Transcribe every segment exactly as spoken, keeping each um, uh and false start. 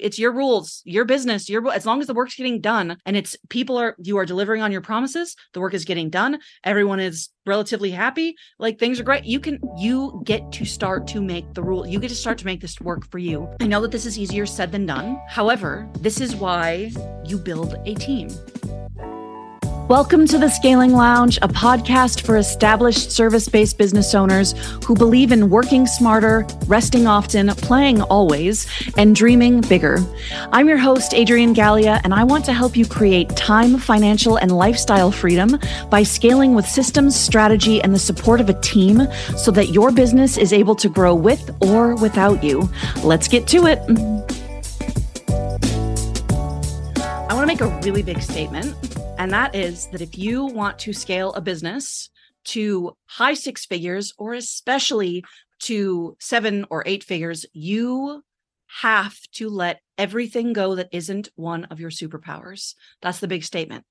it's your rules, your business, your, as long as the work's getting done and it's people are, you are delivering on your promises, the work is getting done, everyone is relatively happy, like things are great. You can, you get to start to make the rule. You get to start to make this work for you. I know that this is easier said than done. However, this is why you build a team. Welcome to The Scaling Lounge, a podcast for established service-based business owners who believe in working smarter, resting often, playing always, and dreaming bigger. I'm your host, Adriane Gallea, and I want to help you create time, financial, and lifestyle freedom by scaling with systems, strategy, and the support of a team so that your business is able to grow with or without you. Let's get to it. I want to make a really big statement. And that is that if you want to scale a business to high six figures, or especially to seven or eight figures, you have to let everything go that isn't one of your superpowers. That's the big statement.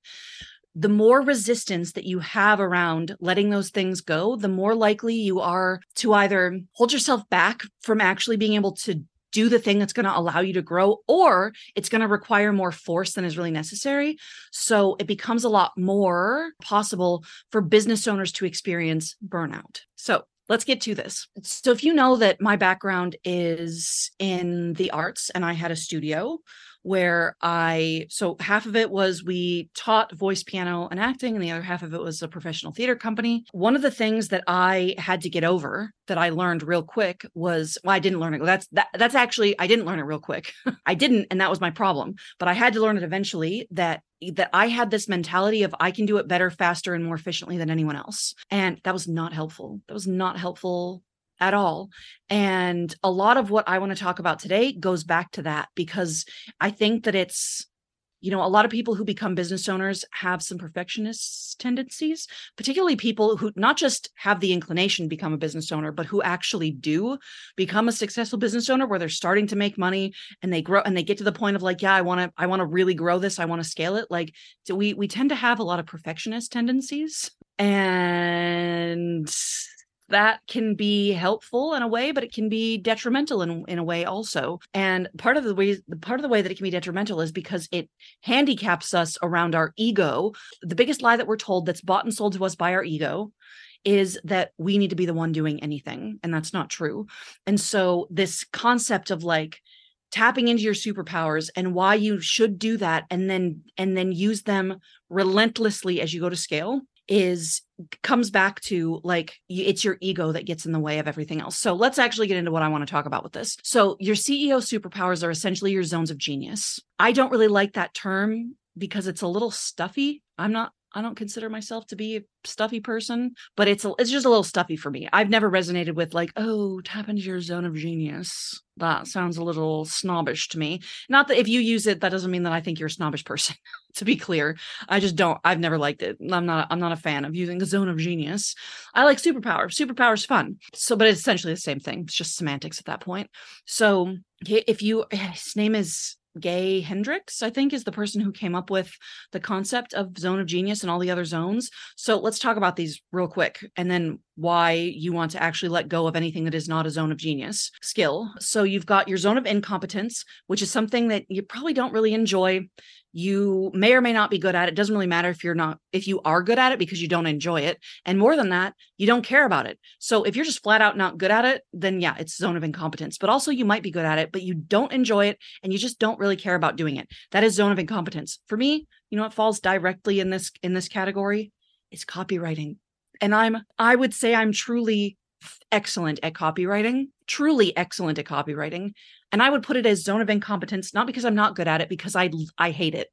The more resistance that you have around letting those things go, the more likely you are to either hold yourself back from actually being able to do the thing that's going to allow you to grow, or it's going to require more force than is really necessary. So it becomes a lot more possible for business owners to experience burnout. So let's get to this. So if you know that my background is in the arts, and I had a studio where I, so half of it was we taught voice, piano, and acting, and the other half of it was a professional theater company. One of the things that I had to get over that I learned real quick was, well, I didn't learn it. That's that, that's actually, I didn't learn it real quick. I didn't, and that was my problem. But I had to learn it eventually that that I had this mentality of I can do it better, faster, and more efficiently than anyone else. And that was not helpful. That was not helpful at all. And a lot of what I want to talk about today goes back to that, because I think that it's, you know, a lot of people who become business owners have some perfectionist tendencies, particularly people who not just have the inclination to become a business owner, but who actually do become a successful business owner where they're starting to make money and they grow and they get to the point of like, yeah, I want to, I want to really grow this. I want to scale it. Like, so we, we tend to have a lot of perfectionist tendencies, and that can be helpful in a way, but it can be detrimental in, in a way also. And part of the way, part of the way that it can be detrimental is because it handicaps us around our ego. The biggest lie that we're told that's bought and sold to us by our ego is that we need to be the one doing anything. And that's not true. And so this concept of like tapping into your superpowers and why you should do that and then and then use them relentlessly as you go to scale is comes back to like, it's your ego that gets in the way of everything else. So let's actually get into what I want to talk about with this. So your C E O superpowers are essentially your zones of genius. I don't really like that term because it's a little stuffy. I'm not, I don't consider myself to be a stuffy person, but it's, a, it's just a little stuffy for me. I've never resonated with like, oh, tap into your zone of genius. That sounds a little snobbish to me. Not that if you use it, that doesn't mean that I think you're a snobbish person. To be clear, I just don't, I've never liked it. I'm not, I'm not a fan of using the zone of genius. I like superpower. Superpower's fun. So, but it's essentially the same thing. It's just semantics at that point. So if you, his name is Gay Hendricks, I think, is the person who came up with the concept of zone of genius and all the other zones. So let's talk about these real quick, and then why you want to actually let go of anything that is not a zone of genius skill. So you've got your zone of incompetence, which is something that you probably don't really enjoy. You may or may not be good at it. It doesn't really matter if you're not, if you are good at it, because you don't enjoy it. And more than that, you don't care about it. So if you're just flat out not good at it, then yeah, it's zone of incompetence. But also you might be good at it, but you don't enjoy it and you just don't really care about doing it. That is zone of incompetence. For me, you know what falls directly in this in this category? It's copywriting. And I'm I would say I'm truly excellent at copywriting, truly excellent at copywriting. And I would put it as zone of incompetence, not because I'm not good at it, because I I hate it.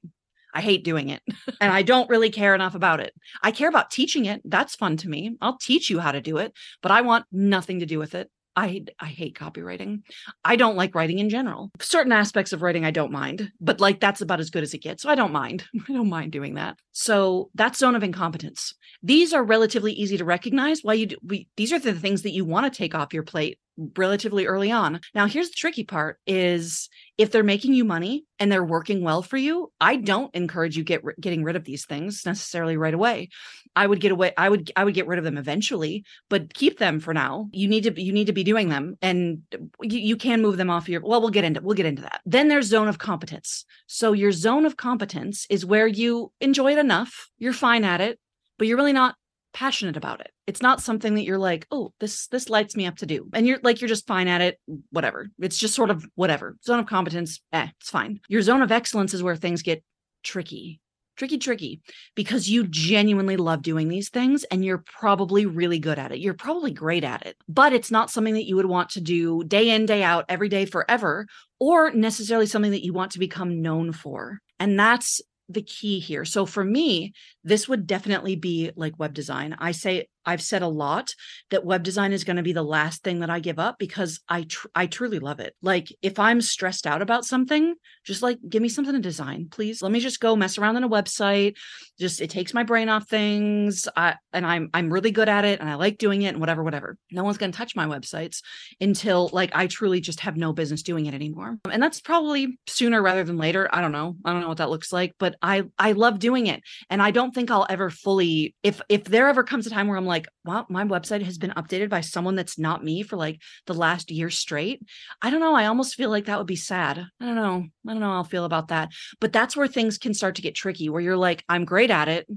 I hate doing it. And I don't really care enough about it. I care about teaching it. That's fun to me. I'll teach you how to do it, but I want nothing to do with it. I I hate copywriting. I don't like writing in general. Certain aspects of writing I don't mind, but like that's about as good as it gets. So I don't mind. I don't mind doing that. So that's zone of incompetence. These are relatively easy to recognize. Why you do, we, these are the things that you want to take off your plate relatively early on. Now, here's the tricky part is if they're making you money and they're working well for you, I don't encourage you get getting rid of these things necessarily right away. I would get away. I would I would get rid of them eventually, but keep them for now. You need to you need to be doing them, and you, you can move them off your. Well, we'll get into we'll get into that. Then there's zone of competence. So your zone of competence is where you enjoy it enough, you're fine at it, but you're really not passionate about it. It's not something that you're like, oh, this this lights me up to do. And you're like, you're just fine at it, whatever. It's just sort of whatever. Zone of competence, eh, it's fine. Your zone of excellence is where things get tricky. Tricky, tricky, because you genuinely love doing these things and you're probably really good at it. You're probably great at it, but it's not something that you would want to do day in, day out, every day, forever, or necessarily something that you want to become known for. And that's the key here. So for me, this would definitely be like web design. I say, I've said a lot that web design is going to be the last thing that I give up because I, tr- I truly love it. Like if I'm stressed out about something, just like, give me something to design, please. Let me just go mess around on a website. Just, it takes my brain off things. I, and I'm, I'm really good at it and I like doing it and whatever, whatever. No one's going to touch my websites until like, I truly just have no business doing it anymore. And that's probably sooner rather than later. I don't know. I don't know what that looks like, but I, I love doing it. And I don't think I'll ever fully, if, if there ever comes a time where I'm like, like, wow, my website has been updated by someone that's not me for like the last year straight. I don't know. I almost feel like that would be sad. I don't know. I don't know how I'll feel about that. But that's where things can start to get tricky, where you're like, I'm great at it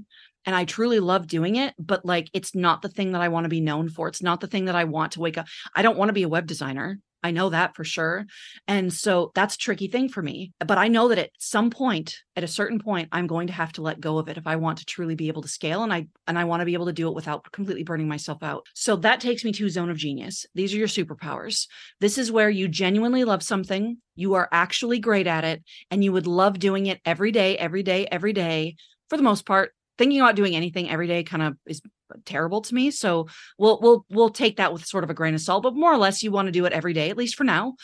and I truly love doing it, but like, it's not the thing that I want to be known for. It's not the thing that I want to wake up. I don't want to be a web designer. I know that for sure. And so that's a tricky thing for me. But I know that at some point, at a certain point, I'm going to have to let go of it if I want to truly be able to scale. And I and I want to be able to do it without completely burning myself out. So that takes me to zone of genius. These are your superpowers. This is where you genuinely love something. You are actually great at it. And you would love doing it every day, every day, every day. For the most part, thinking about doing anything every day kind of is terrible to me. So we'll we'll we'll take that with sort of a grain of salt, but more or less you want to do it every day, at least for now.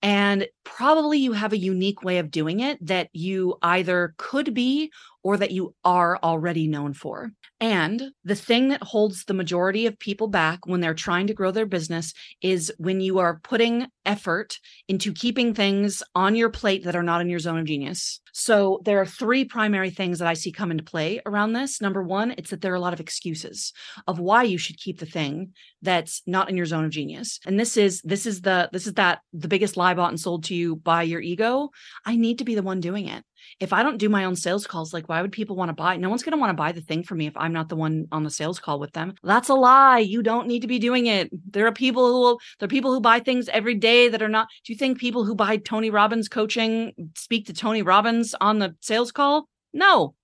And probably you have a unique way of doing it that you either could be or that you are already known for. And the thing that holds the majority of people back when they're trying to grow their business is when you are putting effort into keeping things on your plate that are not in your zone of genius. So there are three primary things that I see come into play around this. Number one, it's that there are a lot of excuses of why you should keep the thing that's not in your zone of genius. And this is this is the this is that the biggest lie bought and sold to you by your ego. I need to be the one doing it. If I don't do my own sales calls, like why would people want to buy? No one's going to want to buy the thing for me if I'm not the one on the sales call with them. That's a lie. You don't need to be doing it. There are people who will, there are people who buy things every day that are not. Do you think people who buy Tony Robbins coaching speak to Tony Robbins on the sales call? No.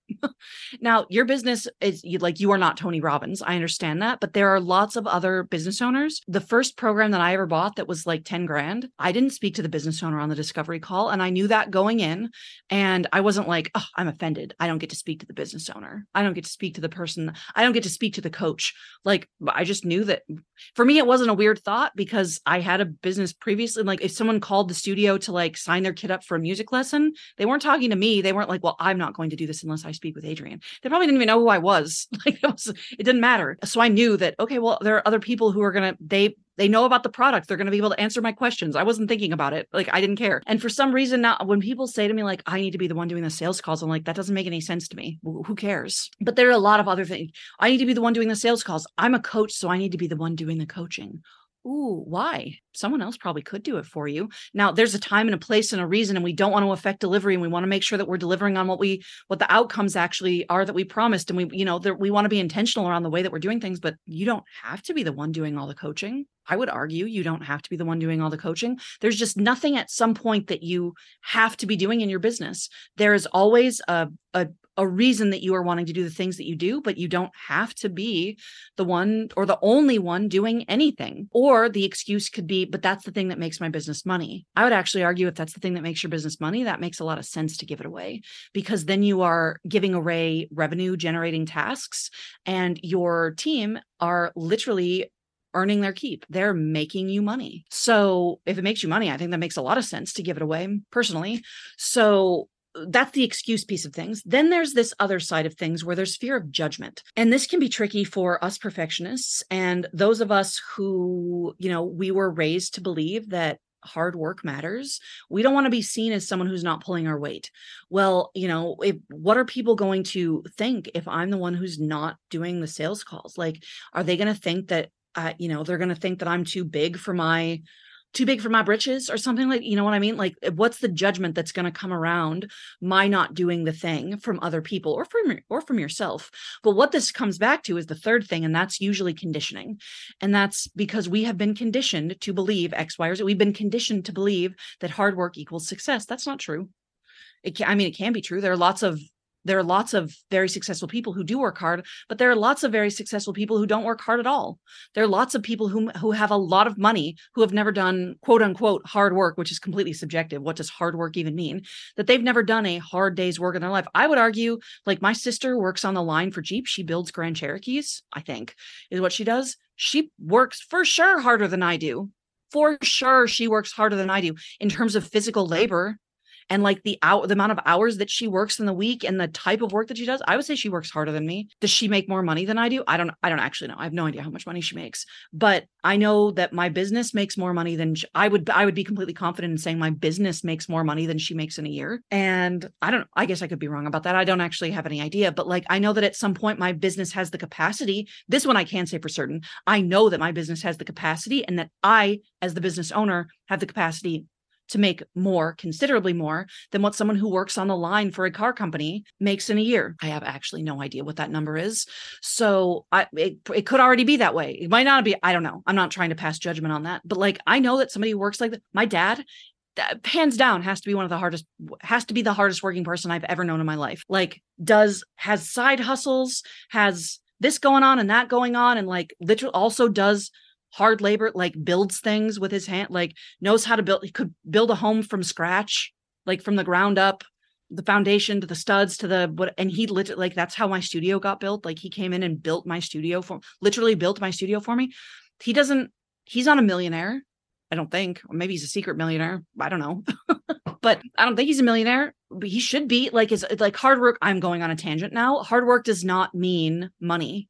Now, your business is like, you are not Tony Robbins. I understand that, but there are lots of other business owners. The first program that I ever bought that was like ten grand, I didn't speak to the business owner on the discovery call. And I knew that going in. And I wasn't like, oh, I'm offended. I don't get to speak to the business owner. I don't get to speak to the person. I don't get to speak to the coach. Like, I just knew that for me, it wasn't a weird thought because I had a business previously. Like if someone called the studio to like sign their kid up for a music lesson, they weren't talking to me. They weren't like, well, I'm not going to do this unless I speak with Adriane. They probably didn't even know who I was. Like it, was, it didn't matter. So I knew that, okay, well, there are other people who are going to, they, they know about the product. They're going to be able to answer my questions. I wasn't thinking about it. Like I didn't care. And for some reason now, when people say to me, like, I need to be the one doing the sales calls, I'm like, that doesn't make any sense to me. Who cares? But there are a lot of other things. I need to be the one doing the sales calls. I'm a coach, so I need to be the one doing the coaching. Ooh, why? Someone else probably could do it for you. Now, there's a time and a place and a reason, and we don't want to affect delivery, and we want to make sure that we're delivering on what we, what the outcomes actually are that we promised, and we, you know, that we want to be intentional around the way that we're doing things. But you don't have to be the one doing all the coaching. I would argue you don't have to be the one doing all the coaching. There's just nothing at some point that you have to be doing in your business. There is always a a. a reason that you are wanting to do the things that you do, but you don't have to be the one or the only one doing anything. Or the excuse could be, but that's the thing that makes my business money. I would actually argue if that's the thing that makes your business money, that makes a lot of sense to give it away because then you are giving away revenue generating tasks and your team are literally earning their keep. They're making you money. So if it makes you money, I think that makes a lot of sense to give it away personally. So that's the excuse piece of things. Then there's this other side of things where there's fear of judgment. And this can be tricky for us perfectionists and those of us who, you know, we were raised to believe that hard work matters. We don't want to be seen as someone who's not pulling our weight. Well, you know, if, what are people going to think if I'm the one who's not doing the sales calls? Like, are they going to think that, uh, you know, they're going to think that I'm too big for my too big for my britches or something, like, you know what I mean? Like, what's the judgment that's going to come around my not doing the thing from other people or from, or from yourself? But what this comes back to is the third thing, and that's usually conditioning. And that's because we have been conditioned to believe X, Y, or Z. We've been conditioned to believe that hard work equals success. That's not true. It can, I mean, it can be true. There are lots of There are lots of very successful people who do work hard, but there are lots of very successful people who don't work hard at all. There are lots of people who, who have a lot of money who have never done, quote unquote, hard work, which is completely subjective. What does hard work even mean? That they've never done a hard day's work in their life. I would argue, like, my sister works on the line for Jeep. She builds Grand Cherokees, I think, is what she does. She works for sure harder than I do. For sure, she works harder than I do in terms of physical labor. And like the hour, the amount of hours that she works in the week and the type of work that she does, I would say she works harder than me. Does she make more money than I do? I don't, I don't actually know. I have no idea how much money she makes, but I know that my business makes more money than she, I would, I would be completely confident in saying my business makes more money than she makes in a year. And I don't, I guess I could be wrong about that. I don't actually have any idea, but like, I know that at some point my business has the capacity. This one I can say for certain. I know that my business has the capacity and that I, as the business owner, have the capacity to make more, considerably more than what someone who works on the line for a car company makes in a year. I have actually no idea what that number is. So I, it, it could already be that way. It might not be, I don't know. I'm not trying to pass judgment on that, but like, I know that somebody who works like that, my dad, hands down, has to be one of the hardest, has to be the hardest working person I've ever known in my life. Like does, has side hustles, has this going on and that going on. And like literally also does hard labor, like builds things with his hand, like knows how to build. He could build a home from scratch, like from the ground up, the foundation to the studs to the what. And he literally, like, that's how my studio got built. Like he came in and built my studio for, literally built my studio for me. He doesn't, he's not a millionaire, I don't think. Or maybe he's a secret millionaire. I don't know. But I don't think he's a millionaire, but he should be. Like it's like hard work. I'm going on a tangent now. Hard work does not mean money.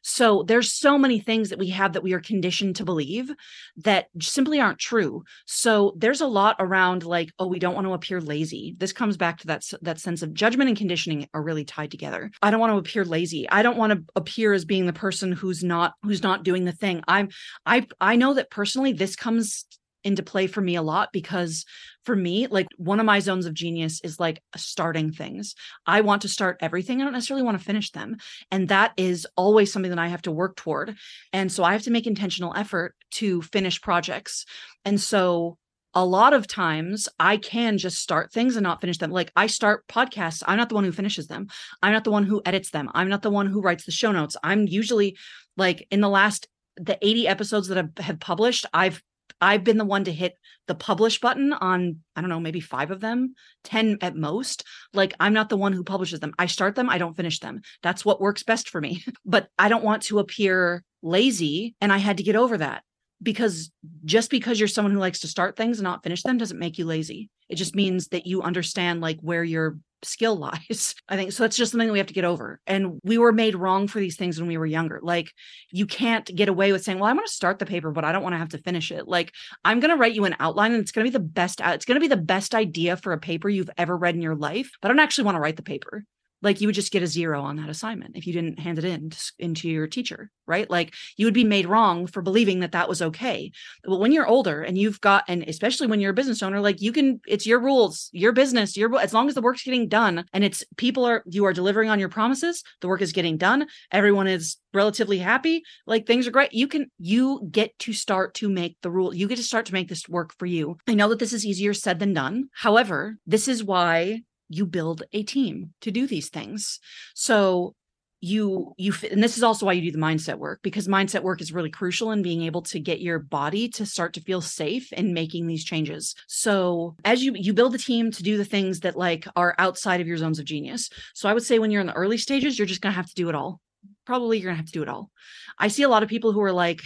So there's so many things that we have that we are conditioned to believe that simply aren't true. So there's a lot around like, oh, we don't want to appear lazy. This comes back to that, that sense of judgment and conditioning are really tied together. I don't want to appear lazy. I don't want to appear as being the person who's not, who's not doing the thing. I'm, I, I know that personally this comes into play for me a lot because for me, like one of my zones of genius is like starting things. I want to start everything. I don't necessarily want to finish them. And that is always something that I have to work toward. And so I have to make intentional effort to finish projects. And so a lot of times I can just start things and not finish them. Like I start podcasts. I'm not the one who finishes them. I'm not the one who edits them. I'm not the one who writes the show notes. I'm usually like in the last, the eighty episodes that I have published, I've I've been the one to hit the publish button on, I don't know, maybe five of them, ten at most. Like I'm not the one who publishes them. I start them. I don't finish them. That's what works best for me, but I don't want to appear lazy. And I had to get over that because just because you're someone who likes to start things and not finish them doesn't make you lazy. It just means that you understand like where your skill lies. I think so. That's just something that we have to get over. And we were made wrong for these things when we were younger. Like you can't get away with saying, well, I'm going to start the paper, but I don't want to have to finish it. Like I'm going to write you an outline and it's going to be the best, it's going to be the best idea for a paper you've ever read in your life. But I don't actually want to write the paper. Like you would just get a zero on that assignment if you didn't hand it in to, into your teacher, right? Like you would be made wrong for believing that that was okay. But when you're older and you've got, and especially when you're a business owner, like you can, it's your rules, your business, your, as long as the work's getting done and it's people are, you are delivering on your promises, the work is getting done. Everyone is relatively happy. Like things are great. You can, you get to start to make the rule. You get to start to make this work for you. I know that this is easier said than done. However, this is why you build a team to do these things. So you, you, and this is also why you do the mindset work, because mindset work is really crucial in being able to get your body to start to feel safe in making these changes. So as you, you build a team to do the things that like are outside of your zones of genius. So I would say when you're in the early stages, you're just going to have to do it all. probably you're gonna have to do it all. I see a lot of people who are like,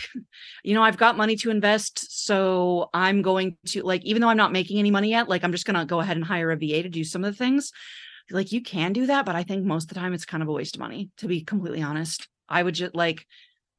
you know, I've got money to invest, so I'm going to, like, even though I'm not making any money yet, like, I'm just gonna go ahead and hire a V A to do some of the things. Like, you can do that, but I think most of the time it's kind of a waste of money, to be completely honest. I would just like,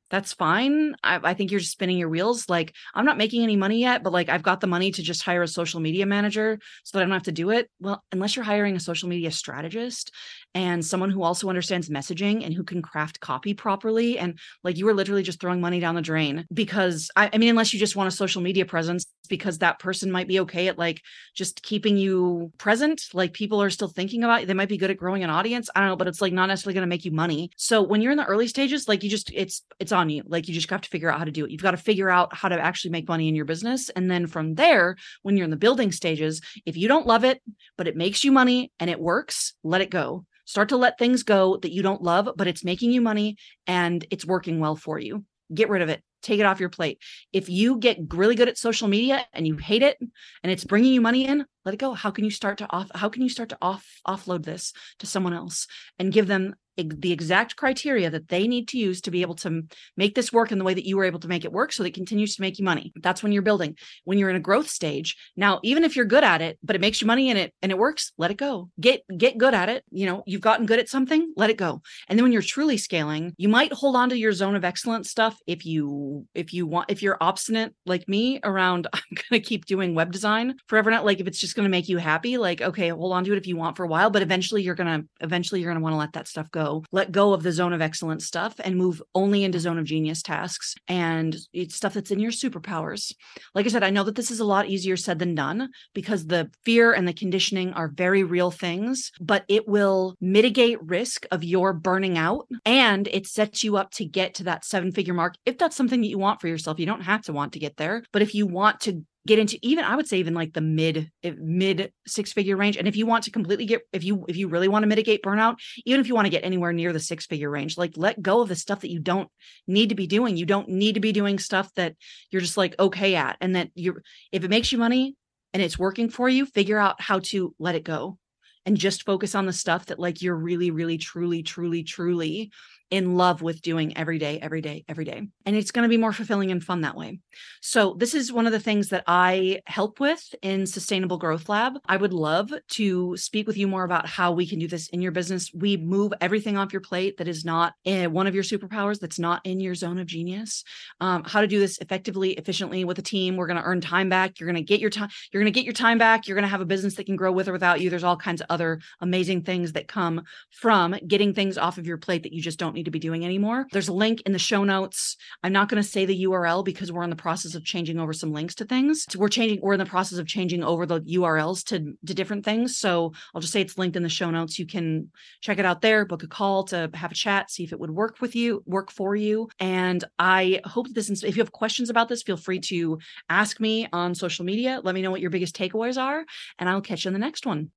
that's fine. I, I think you're just spinning your wheels. Like, I'm not making any money yet, but like, I've got the money to just hire a social media manager so that I don't have to do it. Well, unless you're hiring a social media strategist and someone who also understands messaging and who can craft copy properly. And like, you are literally just throwing money down the drain because I, I mean, unless you just want a social media presence, because that person might be okay at like just keeping you present. Like, people are still thinking about it. They might be good at growing an audience. I don't know, but it's like not necessarily going to make you money. So when you're in the early stages, like you just, it's, it's on you. Like, you just have to figure out how to do it. You've got to figure out how to actually make money in your business. And then from there, when you're in the building stages, if you don't love it, but it makes you money and it works, let it go. Start to let things go that you don't love, but it's making you money and it's working well for you. Get rid of it. Take it off your plate. If you get really good at social media and you hate it and it's bringing you money in, let it go. How can you start to off, how can you start to off offload this to someone else and give them the exact criteria that they need to use to be able to make this work in the way that you were able to make it work so that it continues to make you money. That's when you're building. When you're in a growth stage, now, even if you're good at it, but it makes you money in it and it works, let it go. Get get good at it. You know, you've gotten good at something, let it go. And then when you're truly scaling, you might hold on to your zone of excellence stuff if you if you want, if you're obstinate like me around, I'm going to keep doing web design forever. Not like if it's just going to make you happy, like, okay, hold on to it if you want for a while, but eventually you're going to eventually you're going to want to let that stuff go. Let go of the zone of excellence stuff and move only into zone of genius tasks and it's stuff that's in your superpowers. Like I said, I know that this is a lot easier said than done because the fear and the conditioning are very real things, but it will mitigate risk of your burning out and it sets you up to get to that seven figure mark. If that's something that you want for yourself, you don't have to want to get there, but if you want to get into even, I would say even like the mid, mid six figure range. And if you want to completely get, if you, if you really want to mitigate burnout, even if you want to get anywhere near the six figure range, like let go of the stuff that you don't need to be doing. You don't need to be doing stuff that you're just like, okay at, and that you're, if it makes you money and it's working for you, figure out how to let it go and just focus on the stuff that like you're really, really, truly, truly, truly in love with doing every day, every day, every day. And it's going to be more fulfilling and fun that way. So this is one of the things that I help with in Sustainable Growth Lab. I would love to speak with you more about how we can do this in your business. We move everything off your plate that is not one of your superpowers, that's not in your zone of genius. Um, how to do this effectively, efficiently with a team. We're going to earn time back. You're going to get your time. You're going to get your time back. You're going to have a business that can grow with or without you. There's all kinds of other amazing things that come from getting things off of your plate that you just don't need to be doing anymore. There's a link in the show notes. I'm not going to say the U R L because we're in the process of changing over some links to things. So we're changing, we're in the process of changing over the U R Ls to, to different things. So I'll just say it's linked in the show notes. You can check it out there, book a call to have a chat, see if it would work with you, work for you. And I hope that this, if you have questions about this, feel free to ask me on social media. Let me know what your biggest takeaways are, and I'll catch you in the next one.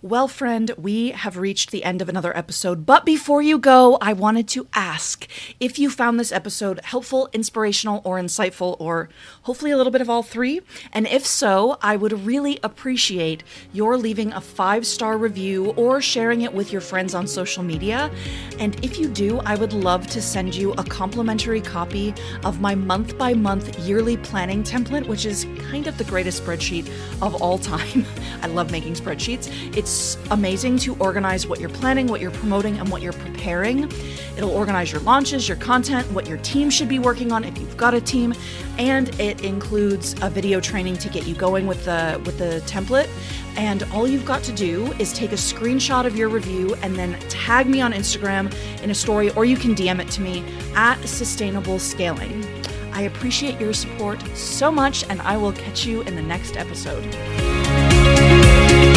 Well, friend, we have reached the end of another episode, but before you go, I wanted to ask if you found this episode helpful, inspirational, or insightful, or hopefully a little bit of all three. And if so, I would really appreciate your leaving a five-star review or sharing it with your friends on social media. And if you do, I would love to send you a complimentary copy of my month-by-month yearly planning template, which is kind of the greatest spreadsheet of all time. I love making spreadsheets. It's amazing to organize what you're planning, what you're promoting, and what you're preparing. It'll organize your launches, your content, what your team should be working on if you've got a team, and it includes a video training to get you going with the with the template. And all you've got to do is take a screenshot of your review and then tag me on Instagram in a story, or you can D M it to me at Sustainable Scaling. I appreciate your support so much, and I will catch you in the next episode.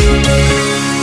We'll be right back.